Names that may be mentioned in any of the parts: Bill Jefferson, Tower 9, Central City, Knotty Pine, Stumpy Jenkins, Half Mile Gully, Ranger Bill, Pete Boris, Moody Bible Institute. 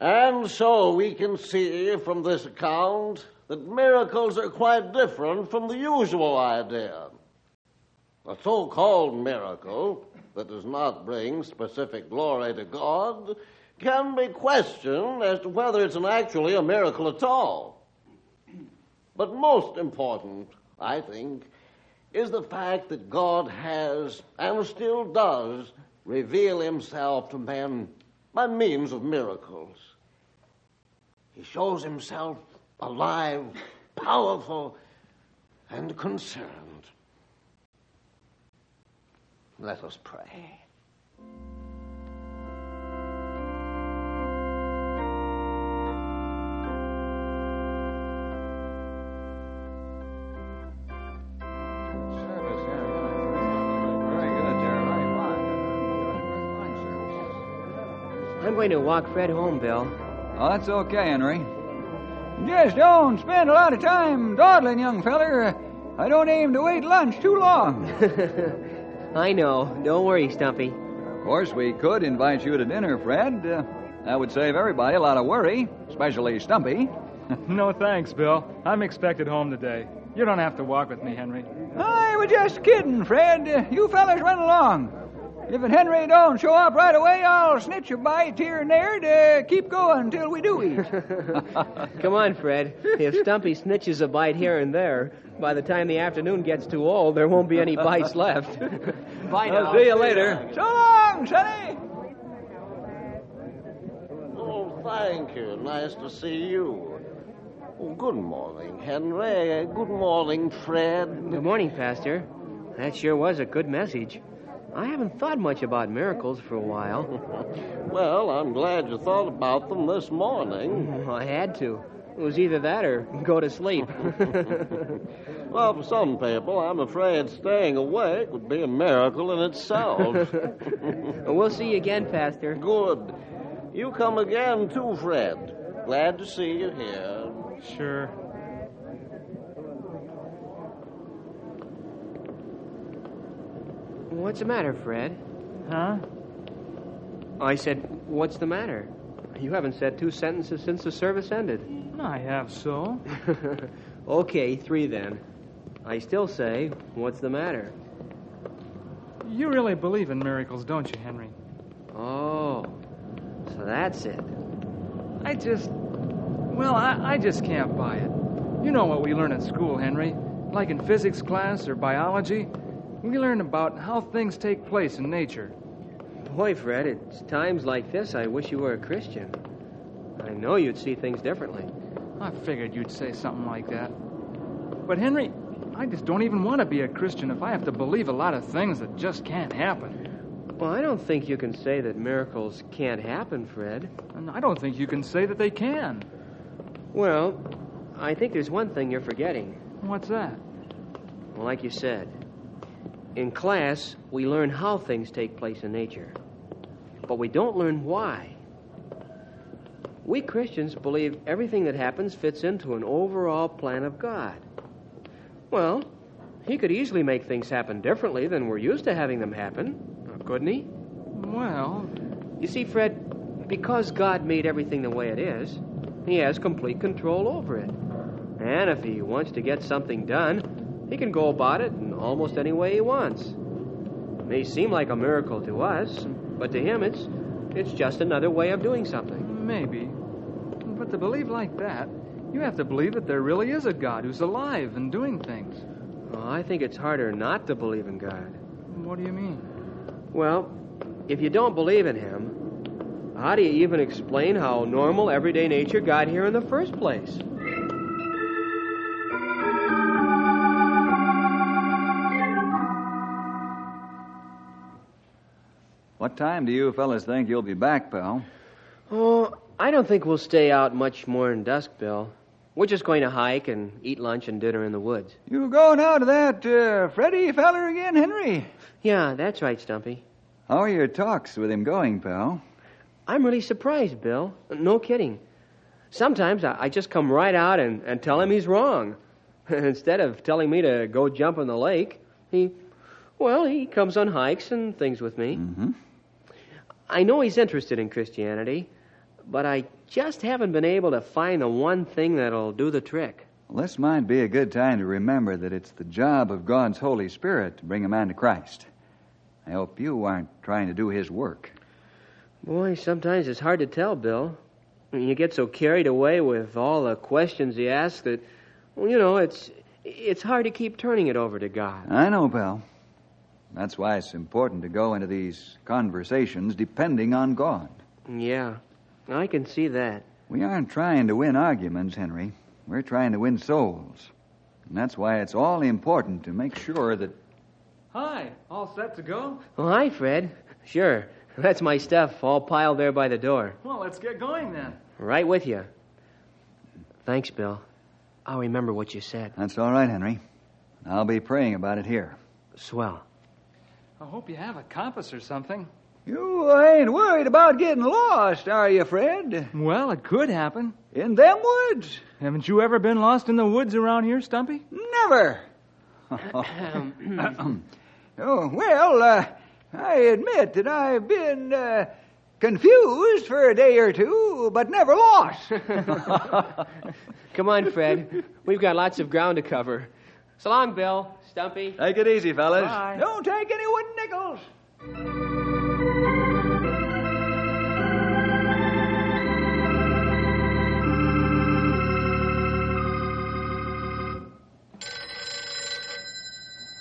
And so we can see from this account that miracles are quite different from the usual idea. A so-called miracle that does not bring specific glory to God can be questioned as to whether it's actually a miracle at all. But most important, I think, is the fact that God has, and still does, reveal himself to men by means of miracles. He shows himself alive, powerful, and concerned. Let us pray. I'm going to walk Fred home, Bill. Oh, that's okay, Henry. Just don't spend a lot of time dawdling, young feller. I don't aim to wait lunch too long. I know. Don't worry, Stumpy. Of course, we could invite you to dinner, Fred. That would save everybody a lot of worry, especially Stumpy. No thanks, Bill. I'm expected home today. You don't have to walk with me, Henry. I was just kidding, Fred. You fellas run along. If Henry don't show up right away, I'll snitch a bite here and there to keep going till we do eat. Come on, Fred. If Stumpy snitches a bite here and there, by the time the afternoon gets too old, there won't be any bites left. Bye now. I'll see you later. So long, Sonny. Oh, thank you. Nice to see you. Oh, good morning, Henry. Good morning, Fred. Good morning, Pastor. That sure was a good message. I haven't thought much about miracles for a while. Well, I'm glad you thought about them this morning. I had to. It was either that or go to sleep. Well, for some people, I'm afraid staying awake would be a miracle in itself. We'll see you again, Pastor. Good. You come again, too, Fred. Glad to see you here. Sure. What's the matter, Fred? Huh? I said, what's the matter? You haven't said two sentences since the service ended. I have so. Okay, three then. I still say, what's the matter? You really believe in miracles, don't you, Henry? Oh, so that's it. I just can't buy it. You know what we learn at school, Henry. Like in physics class or biology. We learn about how things take place in nature. Boy, Fred, it's times like this I wish you were a Christian. I know you'd see things differently. I figured you'd say something like that. But, Henry, I just don't even want to be a Christian if I have to believe a lot of things that just can't happen. Well, I don't think you can say that miracles can't happen, Fred. And I don't think you can say that they can. Well, I think there's one thing you're forgetting. What's that? Well, like you said, in class, we learn how things take place in nature, but we don't learn why. We Christians believe everything that happens fits into an overall plan of God. Well, he could easily make things happen differently than we're used to having them happen, couldn't he? Well, you see, Fred, because God made everything the way it is, he has complete control over it. And if he wants to get something done, he can go about it in almost any way he wants. may seem like a miracle to us, but to him it's just another way of doing something. Maybe. But to believe like that, you have to believe that there really is a God who's alive and doing things. Well, I think it's harder not to believe in God. What do you mean? Well, if you don't believe in him, how do you even explain how normal, everyday nature got here in the first place? What time do you fellas think you'll be back, pal? Oh, I don't think we'll stay out much more than dusk, Bill. We're just going to hike and eat lunch and dinner in the woods. You going out to that Freddy feller again, Henry? Yeah, that's right, Stumpy. How are your talks with him going, pal? I'm really surprised, Bill. No kidding. Sometimes I just come right out and tell him he's wrong. Instead of telling me to go jump in the lake, he comes on hikes and things with me. Mm-hmm. I know he's interested in Christianity, but I just haven't been able to find the one thing that'll do the trick. Well, this might be a good time to remember that it's the job of God's Holy Spirit to bring a man to Christ. I hope you aren't trying to do his work. Boy, sometimes it's hard to tell, Bill. You get so carried away with all the questions he asks that, it's hard to keep turning it over to God. I know, Bill. That's why it's important to go into these conversations depending on God. Yeah. I can see that. We aren't trying to win arguments, Henry. We're trying to win souls. And that's why it's all important to make sure that... Hi, all set to go? Well, hi, Fred. Sure. That's my stuff all piled there by the door. Well, let's get going then. Right with you. Thanks, Bill. I'll remember what you said. That's all right, Henry. I'll be praying about it here. Swell. I hope you have a compass or something. You ain't worried about getting lost, are you, Fred? Well, it could happen. In them woods? Haven't you ever been lost in the woods around here, Stumpy? Never. I admit that I've been confused for a day or two, but never lost. Come on, Fred. We've got lots of ground to cover. So long, Bill, Stumpy. Take it easy, fellas. Bye. Don't take any wooden nickels.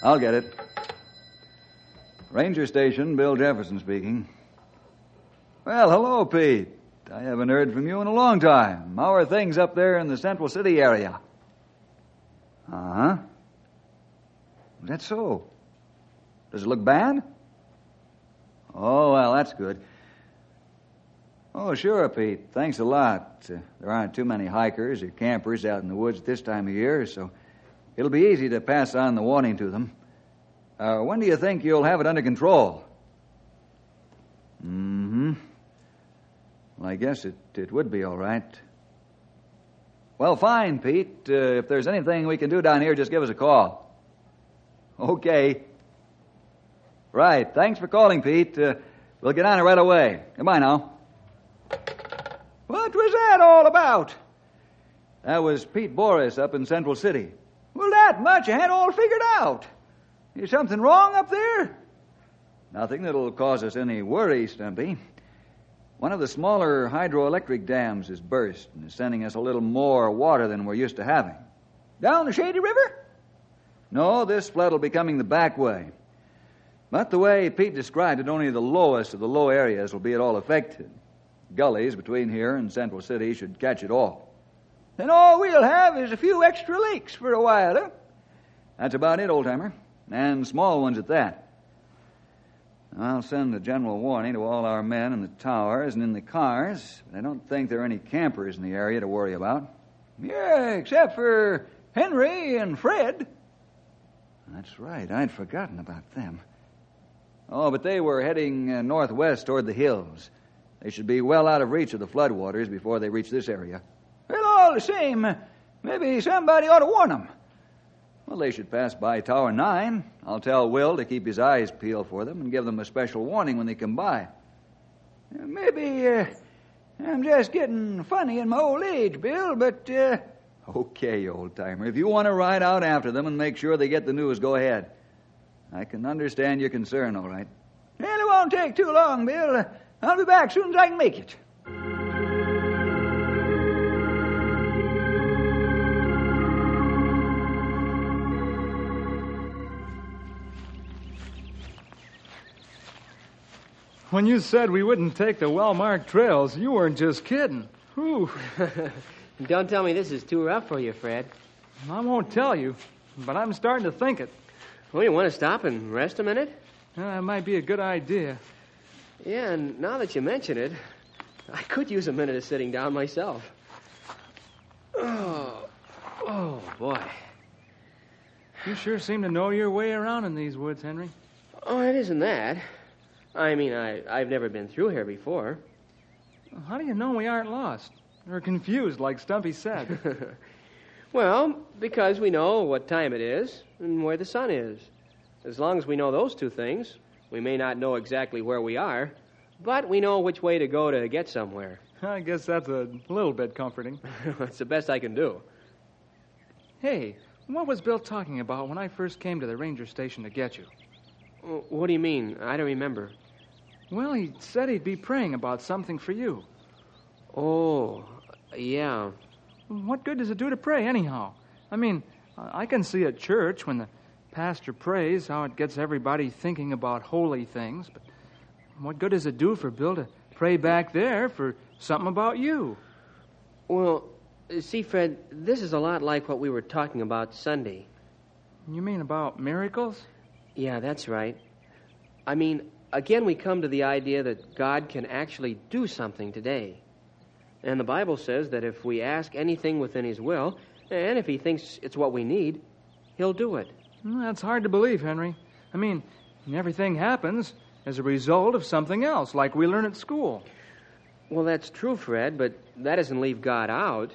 I'll get it. Ranger Station, Bill Jefferson speaking. Well, hello, Pete. I haven't heard from you in a long time. How are things up there in the Central City area? Uh-huh. Is that so? Does it look bad? Oh, well, that's good. Oh, sure, Pete. Thanks a lot. There aren't too many hikers or campers out in the woods at this time of year, so... it'll be easy to pass on the warning to them. When do you think you'll have it under control? Mm-hmm. Well, I guess it would be all right. Well, fine, Pete. If there's anything we can do down here, just give us a call. Okay. Right. Thanks for calling, Pete. We'll get on it right away. Goodbye now. What was that all about? That was Pete Boris up in Central City. Well, that much I had all figured out. Is something wrong up there? Nothing that'll cause us any worry, Stumpy. One of the smaller hydroelectric dams has burst and is sending us a little more water than we're used to having. Down the Shady River? No, this flood will be coming the back way. But the way Pete described it, only the lowest of the low areas will be at all affected. Gullies between here and Central City should catch it all. Then all we'll have is a few extra leaks for a while, huh? That's about it, old-timer, and small ones at that. I'll send a general warning to all our men in the towers and in the cars, but I don't think there are any campers in the area to worry about. Yeah, except for Henry and Fred. That's right, I'd forgotten about them. Oh, but they were heading northwest toward the hills. They should be well out of reach of the floodwaters before they reach this area. Well, all the same, maybe somebody ought to warn them. Well, they should pass by Tower 9. I'll tell Will to keep his eyes peeled for them and give them a special warning when they come by. Maybe I'm just getting funny in my old age, Bill, but... Okay, old-timer. If you want to ride out after them and make sure they get the news, go ahead. I can understand your concern, all right. Well, it won't take too long, Bill. I'll be back as soon as I can make it. When you said we wouldn't take the well-marked trails, you weren't just kidding. Whew. Don't tell me this is too rough for you, Fred. I won't tell you, but I'm starting to think it. Well, you want to stop and rest a minute? That might be a good idea. Yeah, and now that you mention it, I could use a minute of sitting down myself. Oh, boy. You sure seem to know your way around in these woods, Henry. Oh, it isn't that. I mean, I've never been through here before. How do you know we aren't lost or confused, like Stumpy said? Well, because we know what time it is and where the sun is. As long as we know those two things, we may not know exactly where we are, but we know which way to go to get somewhere. I guess that's a little bit comforting. It's the best I can do. Hey, what was Bill talking about when I first came to the ranger station to get you? What do you mean? I don't remember. Well, he said he'd be praying about something for you. Oh, yeah. What good does it do to pray, anyhow? I mean, I can see at church when the pastor prays how it gets everybody thinking about holy things, but what good does it do for Bill to pray back there for something about you? Well, see, Fred, this is a lot like what we were talking about Sunday. You mean about miracles? Yeah, that's right. I mean, again, we come to the idea that God can actually do something today. And the Bible says that if we ask anything within His will, and if He thinks it's what we need, He'll do it. That's hard to believe, Henry. I mean, everything happens as a result of something else, like we learn at school. Well, that's true, Fred, but that doesn't leave God out.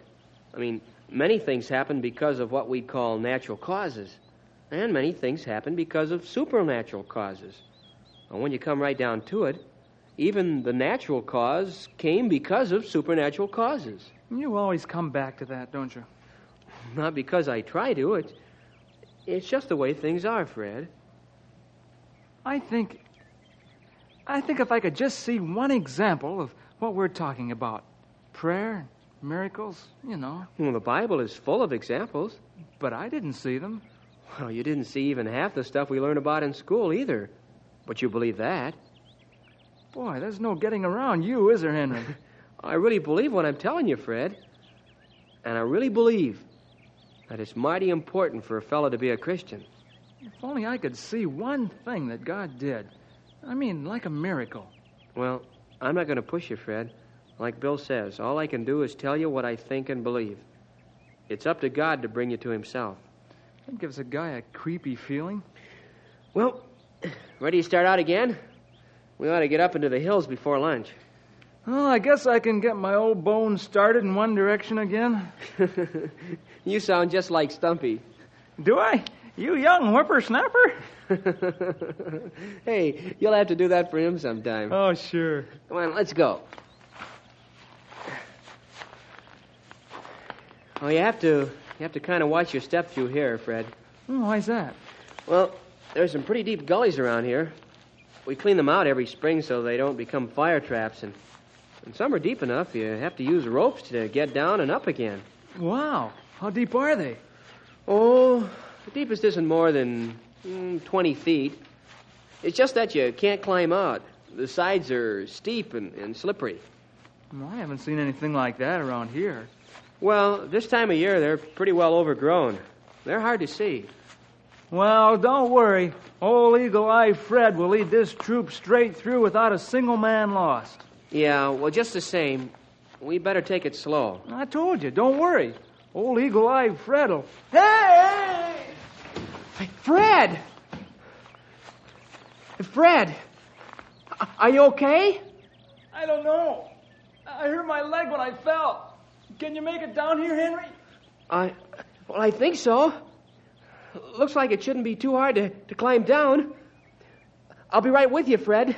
I mean, many things happen because of what we call natural causes. And many things happen because of supernatural causes. And when you come right down to it, even the natural cause came because of supernatural causes. You always come back to that, don't you? Not because I try to. It's just the way things are, Fred. I think if I could just see one example of what we're talking about, prayer, miracles, you know. Well, the Bible is full of examples. But I didn't see them. Well, you didn't see even half the stuff we learned about in school either. But you believe that. Boy, there's no getting around you, is there, Henry? I really believe what I'm telling you, Fred. And I really believe that it's mighty important for a fellow to be a Christian. If only I could see one thing that God did. I mean, like a miracle. Well, I'm not going to push you, Fred. Like Bill says, all I can do is tell you what I think and believe. It's up to God to bring you to Himself. That gives a guy a creepy feeling. Well, ready to start out again? We ought to get up into the hills before lunch. Well, I guess I can get my old bones started in one direction again. You sound just like Stumpy. Do I? You young whippersnapper? Hey, you'll have to do that for him sometime. Oh, sure. Come on, let's go. Oh, you have to kind of watch your step through here, Fred. Why's that? Well, there's some pretty deep gullies around here. We clean them out every spring so they don't become fire traps, and some are deep enough you have to use ropes to get down and up again. Wow. How deep are they? Oh, the deepest isn't more than 20 feet. It's just that you can't climb out. The sides are steep and slippery. Well, I haven't seen anything like that around here. Well, this time of year, they're pretty well overgrown. They're hard to see. Well, don't worry. Old Eagle-Eye Fred will lead this troop straight through without a single man lost. Yeah, well, just the same, we better take it slow. I told you, don't worry. Old Eagle-Eye Fred will... Hey! Fred! Fred! Are you okay? I don't know. I hurt my leg when I fell. Can you make it down here, Henry? I think so. Looks like it shouldn't be too hard to climb down. I'll be right with you, Fred.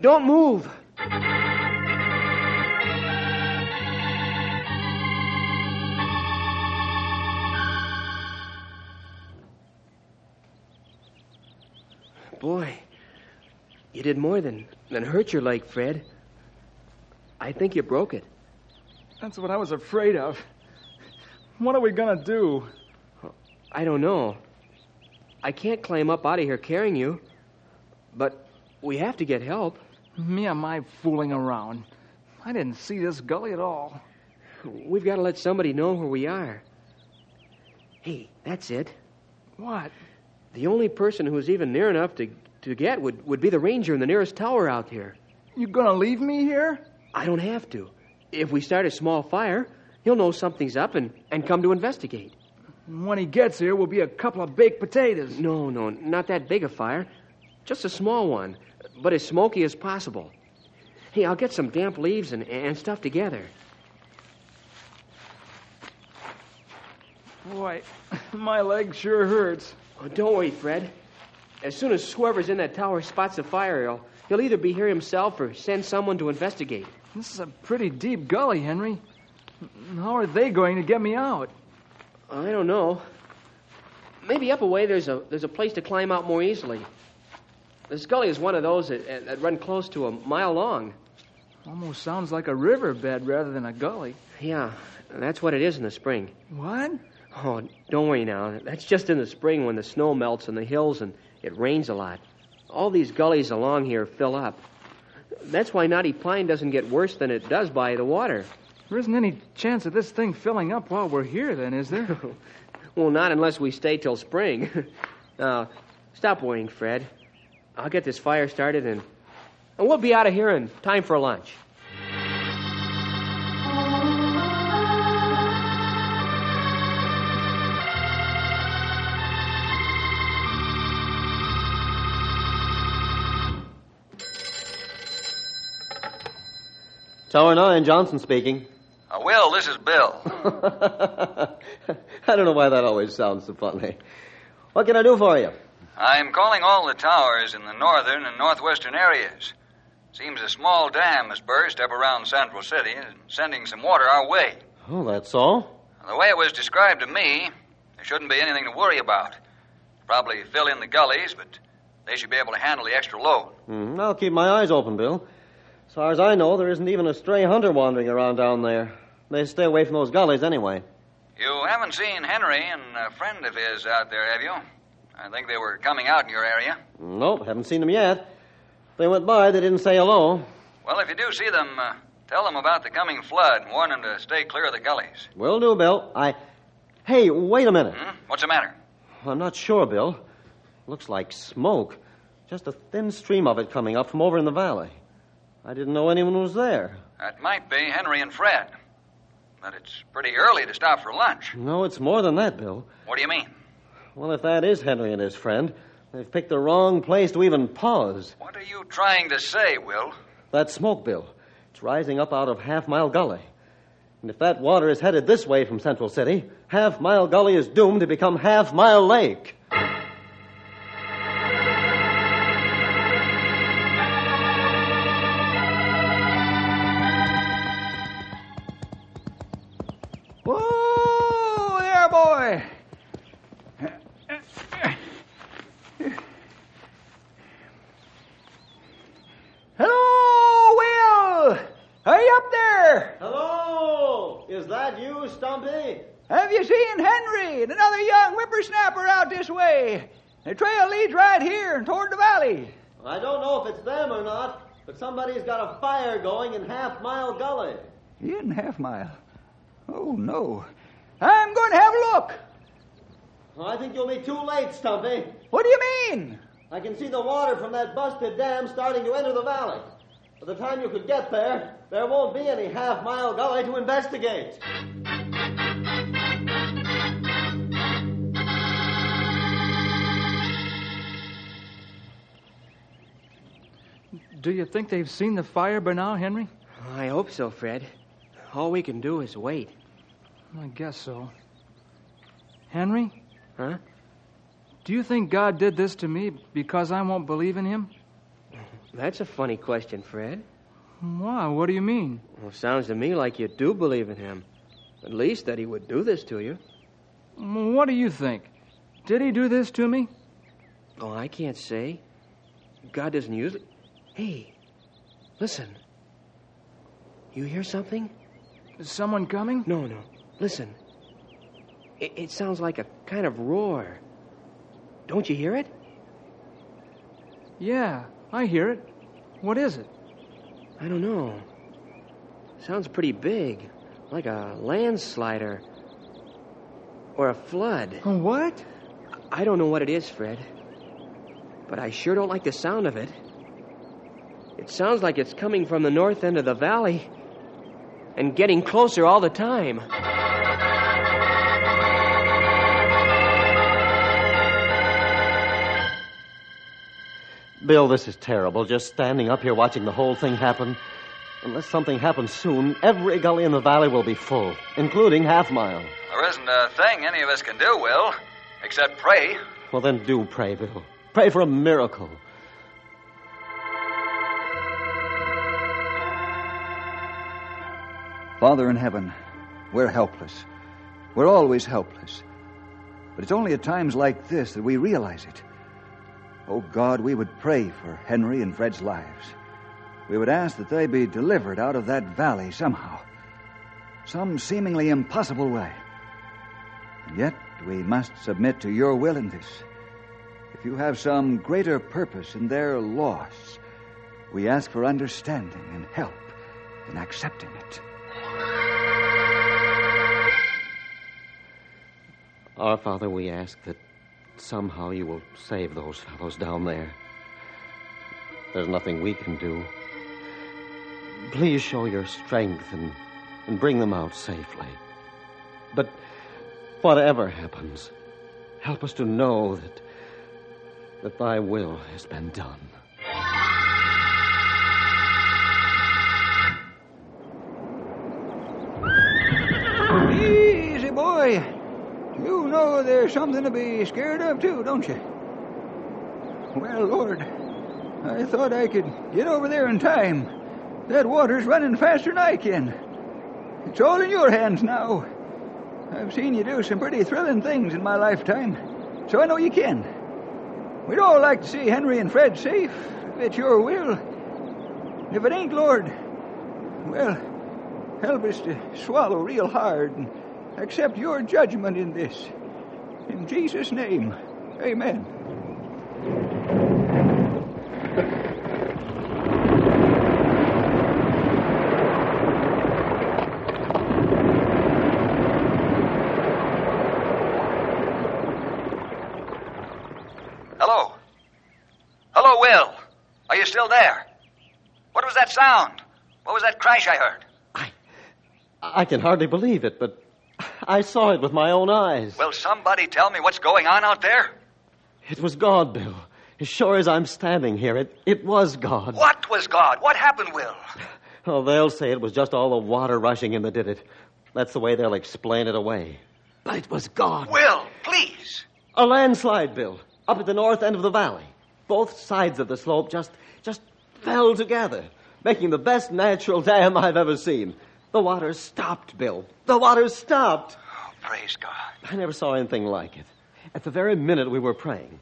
Don't move. boy, you did more than hurt your leg, Fred. I think you broke it. That's what I was afraid of. What are we gonna do? I don't know. I can't climb up out of here carrying you. But we have to get help. Me and my fooling around. I didn't see this gully at all. We've got to let somebody know where we are. Hey, that's it. What? The only person who's even near enough to get would be the ranger in the nearest tower out here. You gonna leave me here? I don't have to. If we start a small fire, he'll know something's up and come to investigate. When he gets here, we'll be a couple of baked potatoes. No, not that big a fire. Just a small one, but as smoky as possible. Hey, I'll get some damp leaves and stuff together. Boy, my leg sure hurts. Oh, don't worry, Fred. As soon as whoever's in that tower spots a fire, he'll either be here himself or send someone to investigate. This is a pretty deep gully, Henry. How are they going to get me out? I don't know. Maybe up away there's a place to climb out more easily. This gully is one of those that run close to a mile long. Almost sounds like a riverbed rather than a gully. Yeah, that's what it is in the spring. What? Oh, don't worry now. That's just in the spring when the snow melts in the hills and it rains a lot. All these gullies along here fill up. That's why Knotty Pine doesn't get worse than it does by the water. There isn't any chance of this thing filling up while we're here, then, is there? Well, not unless we stay till spring. Stop worrying, Fred. I'll get this fire started, and we'll be out of here in time for lunch. Tower 9, Johnson speaking. Will, this is Bill. I don't know why that always sounds so funny. What can I do for you? I'm calling all the towers in the northern and northwestern areas. Seems a small dam has burst up around Central City and sending some water our way. Oh, that's all? The way it was described to me, there shouldn't be anything to worry about. Probably fill in the gullies, but they should be able to handle the extra load. I'll keep my eyes open, Bill. As far as I know, there isn't even a stray hunter wandering around down there. They stay away from those gullies anyway. You haven't seen Henry and a friend of his out there, have you? I think they were coming out in your area. Nope, haven't seen them yet. They went by, they didn't say hello. Well, if you do see them, tell them about the coming flood and warn them to stay clear of the gullies. Will do, Bill. Hey, wait a minute. What's the matter? I'm not sure, Bill. Looks like smoke. Just a thin stream of it coming up from over in the valley. I didn't know anyone was there. That might be Henry and Fred. But it's pretty early to stop for lunch. No, it's more than that, Bill. What do you mean? Well, if that is Henry and his friend, they've picked the wrong place to even pause. What are you trying to say, Will? That smoke, Bill. It's rising up out of Half Mile Gully. And if that water is headed this way from Central City, Half Mile Gully is doomed to become Half Mile Lake. The trail leads right here and toward the valley. I don't know if it's them or not, but somebody's got a fire going in Half Mile Gully. In Half Mile? Oh, no. I'm going to have a look. Well, I think you'll be too late, Stumpy. What do you mean? I can see the water from that busted dam starting to enter the valley. By the time you could get there won't be any Half Mile Gully to investigate. Do you think they've seen the fire by now, Henry? I hope so, Fred. All we can do is wait. I guess so. Henry? Huh? Do you think God did this to me because I won't believe in him? That's a funny question, Fred. Why? What do you mean? Well, sounds to me like you do believe in him. At least that he would do this to you. What do you think? Did he do this to me? Oh, I can't say. God doesn't use it. Hey, listen. You hear something? Is someone coming? No. Listen. It sounds like a kind of roar. Don't you hear it? Yeah, I hear it. What is it? I don't know. Sounds pretty big. Like a landslider. Or a flood. A what? I don't know what it is, Fred. But I sure don't like the sound of it. It sounds like it's coming from the north end of the valley. And getting closer all the time. Bill, this is terrible, just standing up here watching the whole thing happen. Unless something happens soon, every gully in the valley will be full, including Half Mile. There isn't a thing any of us can do, Will, except pray. Well, then do pray, Bill. Pray for a miracle. Father in heaven, we're helpless. We're always helpless. But it's only at times like this that we realize it. Oh, God, we would pray for Henry and Fred's lives. We would ask that they be delivered out of that valley somehow. Some seemingly impossible way. And yet, we must submit to your will in this. If you have some greater purpose in their loss, we ask for understanding and help in accepting it. Our Father, we ask that somehow you will save those fellows down there. There's nothing we can do. Please show your strength and bring them out safely. But whatever happens, help us to know that thy will has been done. Easy, boy. You know there's something to be scared of, too, don't you? Well, Lord, I thought I could get over there in time. That water's running faster than I can. It's all in your hands now. I've seen you do some pretty thrilling things in my lifetime, so I know you can. We'd all like to see Henry and Fred safe, if it's your will. If it ain't, Lord, well, help us to swallow real hard and accept your judgment in this. In Jesus' name, amen. Hello. Hello, Will. Are you still there? What was that sound? What was that crash I heard? I can hardly believe it, but I saw it with my own eyes. Will somebody tell me what's going on out there? It was God, Bill. As sure as I'm standing here, it was God. What was God? What happened, Will? Oh, they'll say it was just all the water rushing in that did it. That's the way they'll explain it away. But it was God. Will, please. A landslide, Bill, up at the north end of the valley. Both sides of the slope just fell together, making the best natural dam I've ever seen. The water stopped, Bill. The water stopped. Oh, praise God. I never saw anything like it. At the very minute we were praying.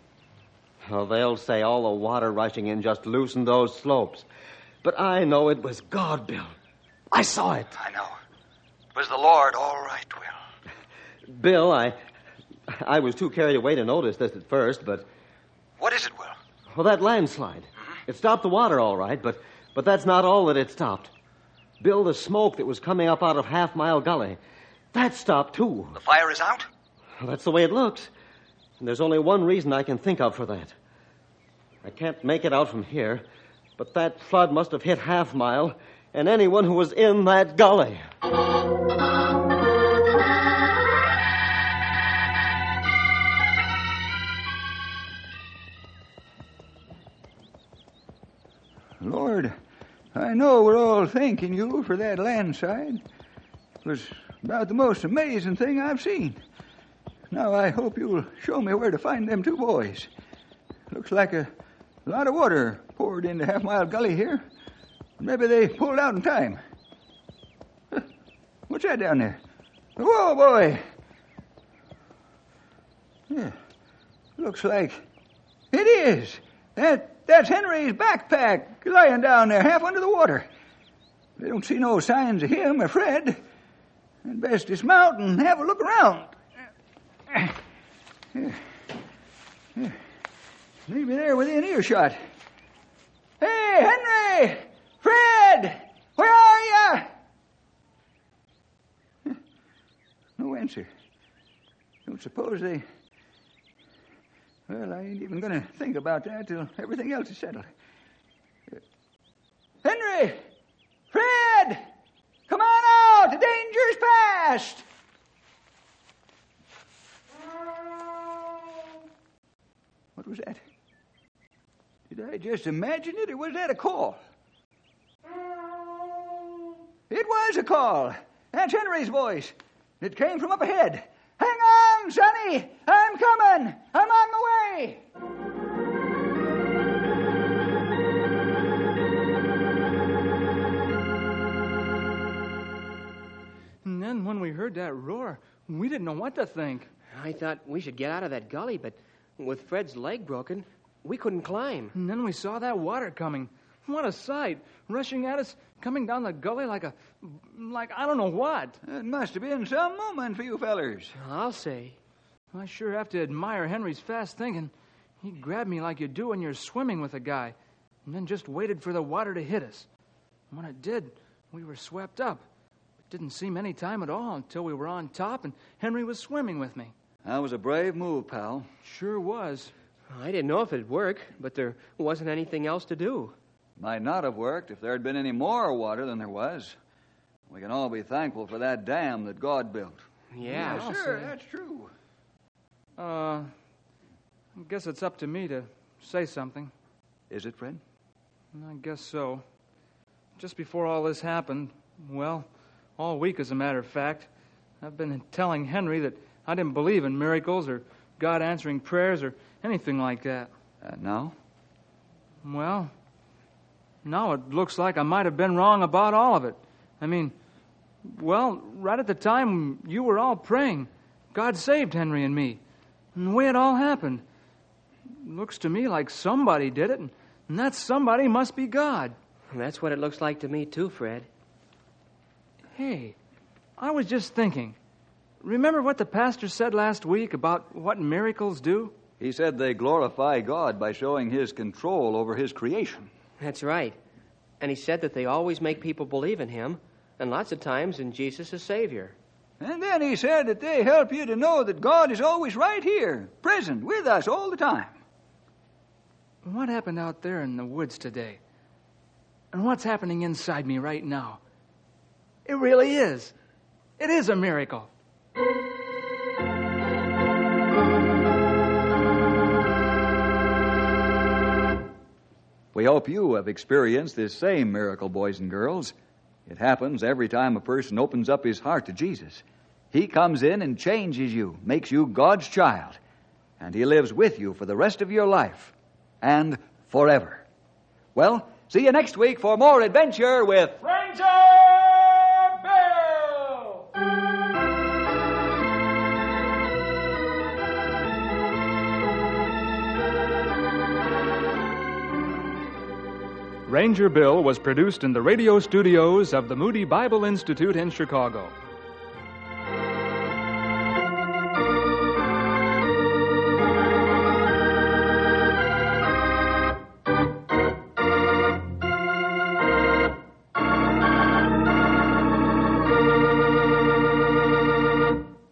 Oh, they'll say all the water rushing in just loosened those slopes. But I know it was God, Bill. I saw it. I know. It was the Lord, all right, Will. Bill, I was too carried away to notice this at first, but... What is it, Will? Well, that landslide. Mm-hmm. It stopped the water, all right, but that's not all that it stopped. Bill, the smoke that was coming up out of Half Mile Gully, that stopped, too. The fire is out? Well, that's the way it looks. And there's only one reason I can think of for that. I can't make it out from here, but that flood must have hit Half Mile and anyone who was in that gully. Lord... I know we're all thanking you for that landslide. It was about the most amazing thing I've seen. Now I hope you'll show me where to find them two boys. Looks like a lot of water poured into Half Mile Gully here. Maybe they pulled out in time. What's that down there? Whoa, boy! Yeah, looks like it is. That That's Henry's backpack lying down there half under the water. They don't see no signs of him or Fred. I'd best dismount and have a look around. Maybe they're within earshot. Hey, Henry! Fred! Where are you? No answer. Don't suppose they... Well, I ain't even going to think about that till everything else is settled. Henry! Fred! Come on out! The danger's past! What was that? Did I just imagine it, or was that a call? It was a call. That's Henry's voice. It came from up ahead. Hang on, Sonny! I'm coming! I'm on the way! And then when we heard that roar, we didn't know what to think. I thought we should get out of that gully, but with Fred's leg broken, we couldn't climb. And then we saw that water coming. What a sight! Rushing at us, coming down the gully like I don't know what. It must have been some moment for you fellers. I'll say. I sure have to admire Henry's fast thinking. He grabbed me like you do when you're swimming with a guy, and then just waited for the water to hit us. And when it did, we were swept up. It didn't seem any time at all until we were on top and Henry was swimming with me. That was a brave move, pal. Sure was. I didn't know if it'd work, but there wasn't anything else to do. Might not have worked if there had been any more water than there was. We can all be thankful for that dam that God built. Yeah, sure, that's true. I guess it's up to me to say something. Is it, Fred? I guess so. Just before all this happened, well, all week as a matter of fact, I've been telling Henry that I didn't believe in miracles or God answering prayers or anything like that. Now? Well, now it looks like I might have been wrong about all of it. I mean, well, right at the time you were all praying, God saved Henry and me. And the way it all happened, it looks to me like somebody did it, and that somebody must be God. And that's what it looks like to me too, Fred. Hey, I was just thinking. Remember what the pastor said last week about what miracles do? He said they glorify God by showing his control over his creation. That's right. And he said that they always make people believe in him, and lots of times in Jesus as Savior. And then he said that they help you to know that God is always right here, present with us all the time. What happened out there in the woods today? And what's happening inside me right now? It really is. It is a miracle. We hope you have experienced this same miracle, boys and girls. It happens every time a person opens up his heart to Jesus. He comes in and changes you, makes you God's child, and he lives with you for the rest of your life and forever. Well, see you next week for more adventure with Ranger! Ranger Bill was produced in the radio studios of the Moody Bible Institute in Chicago.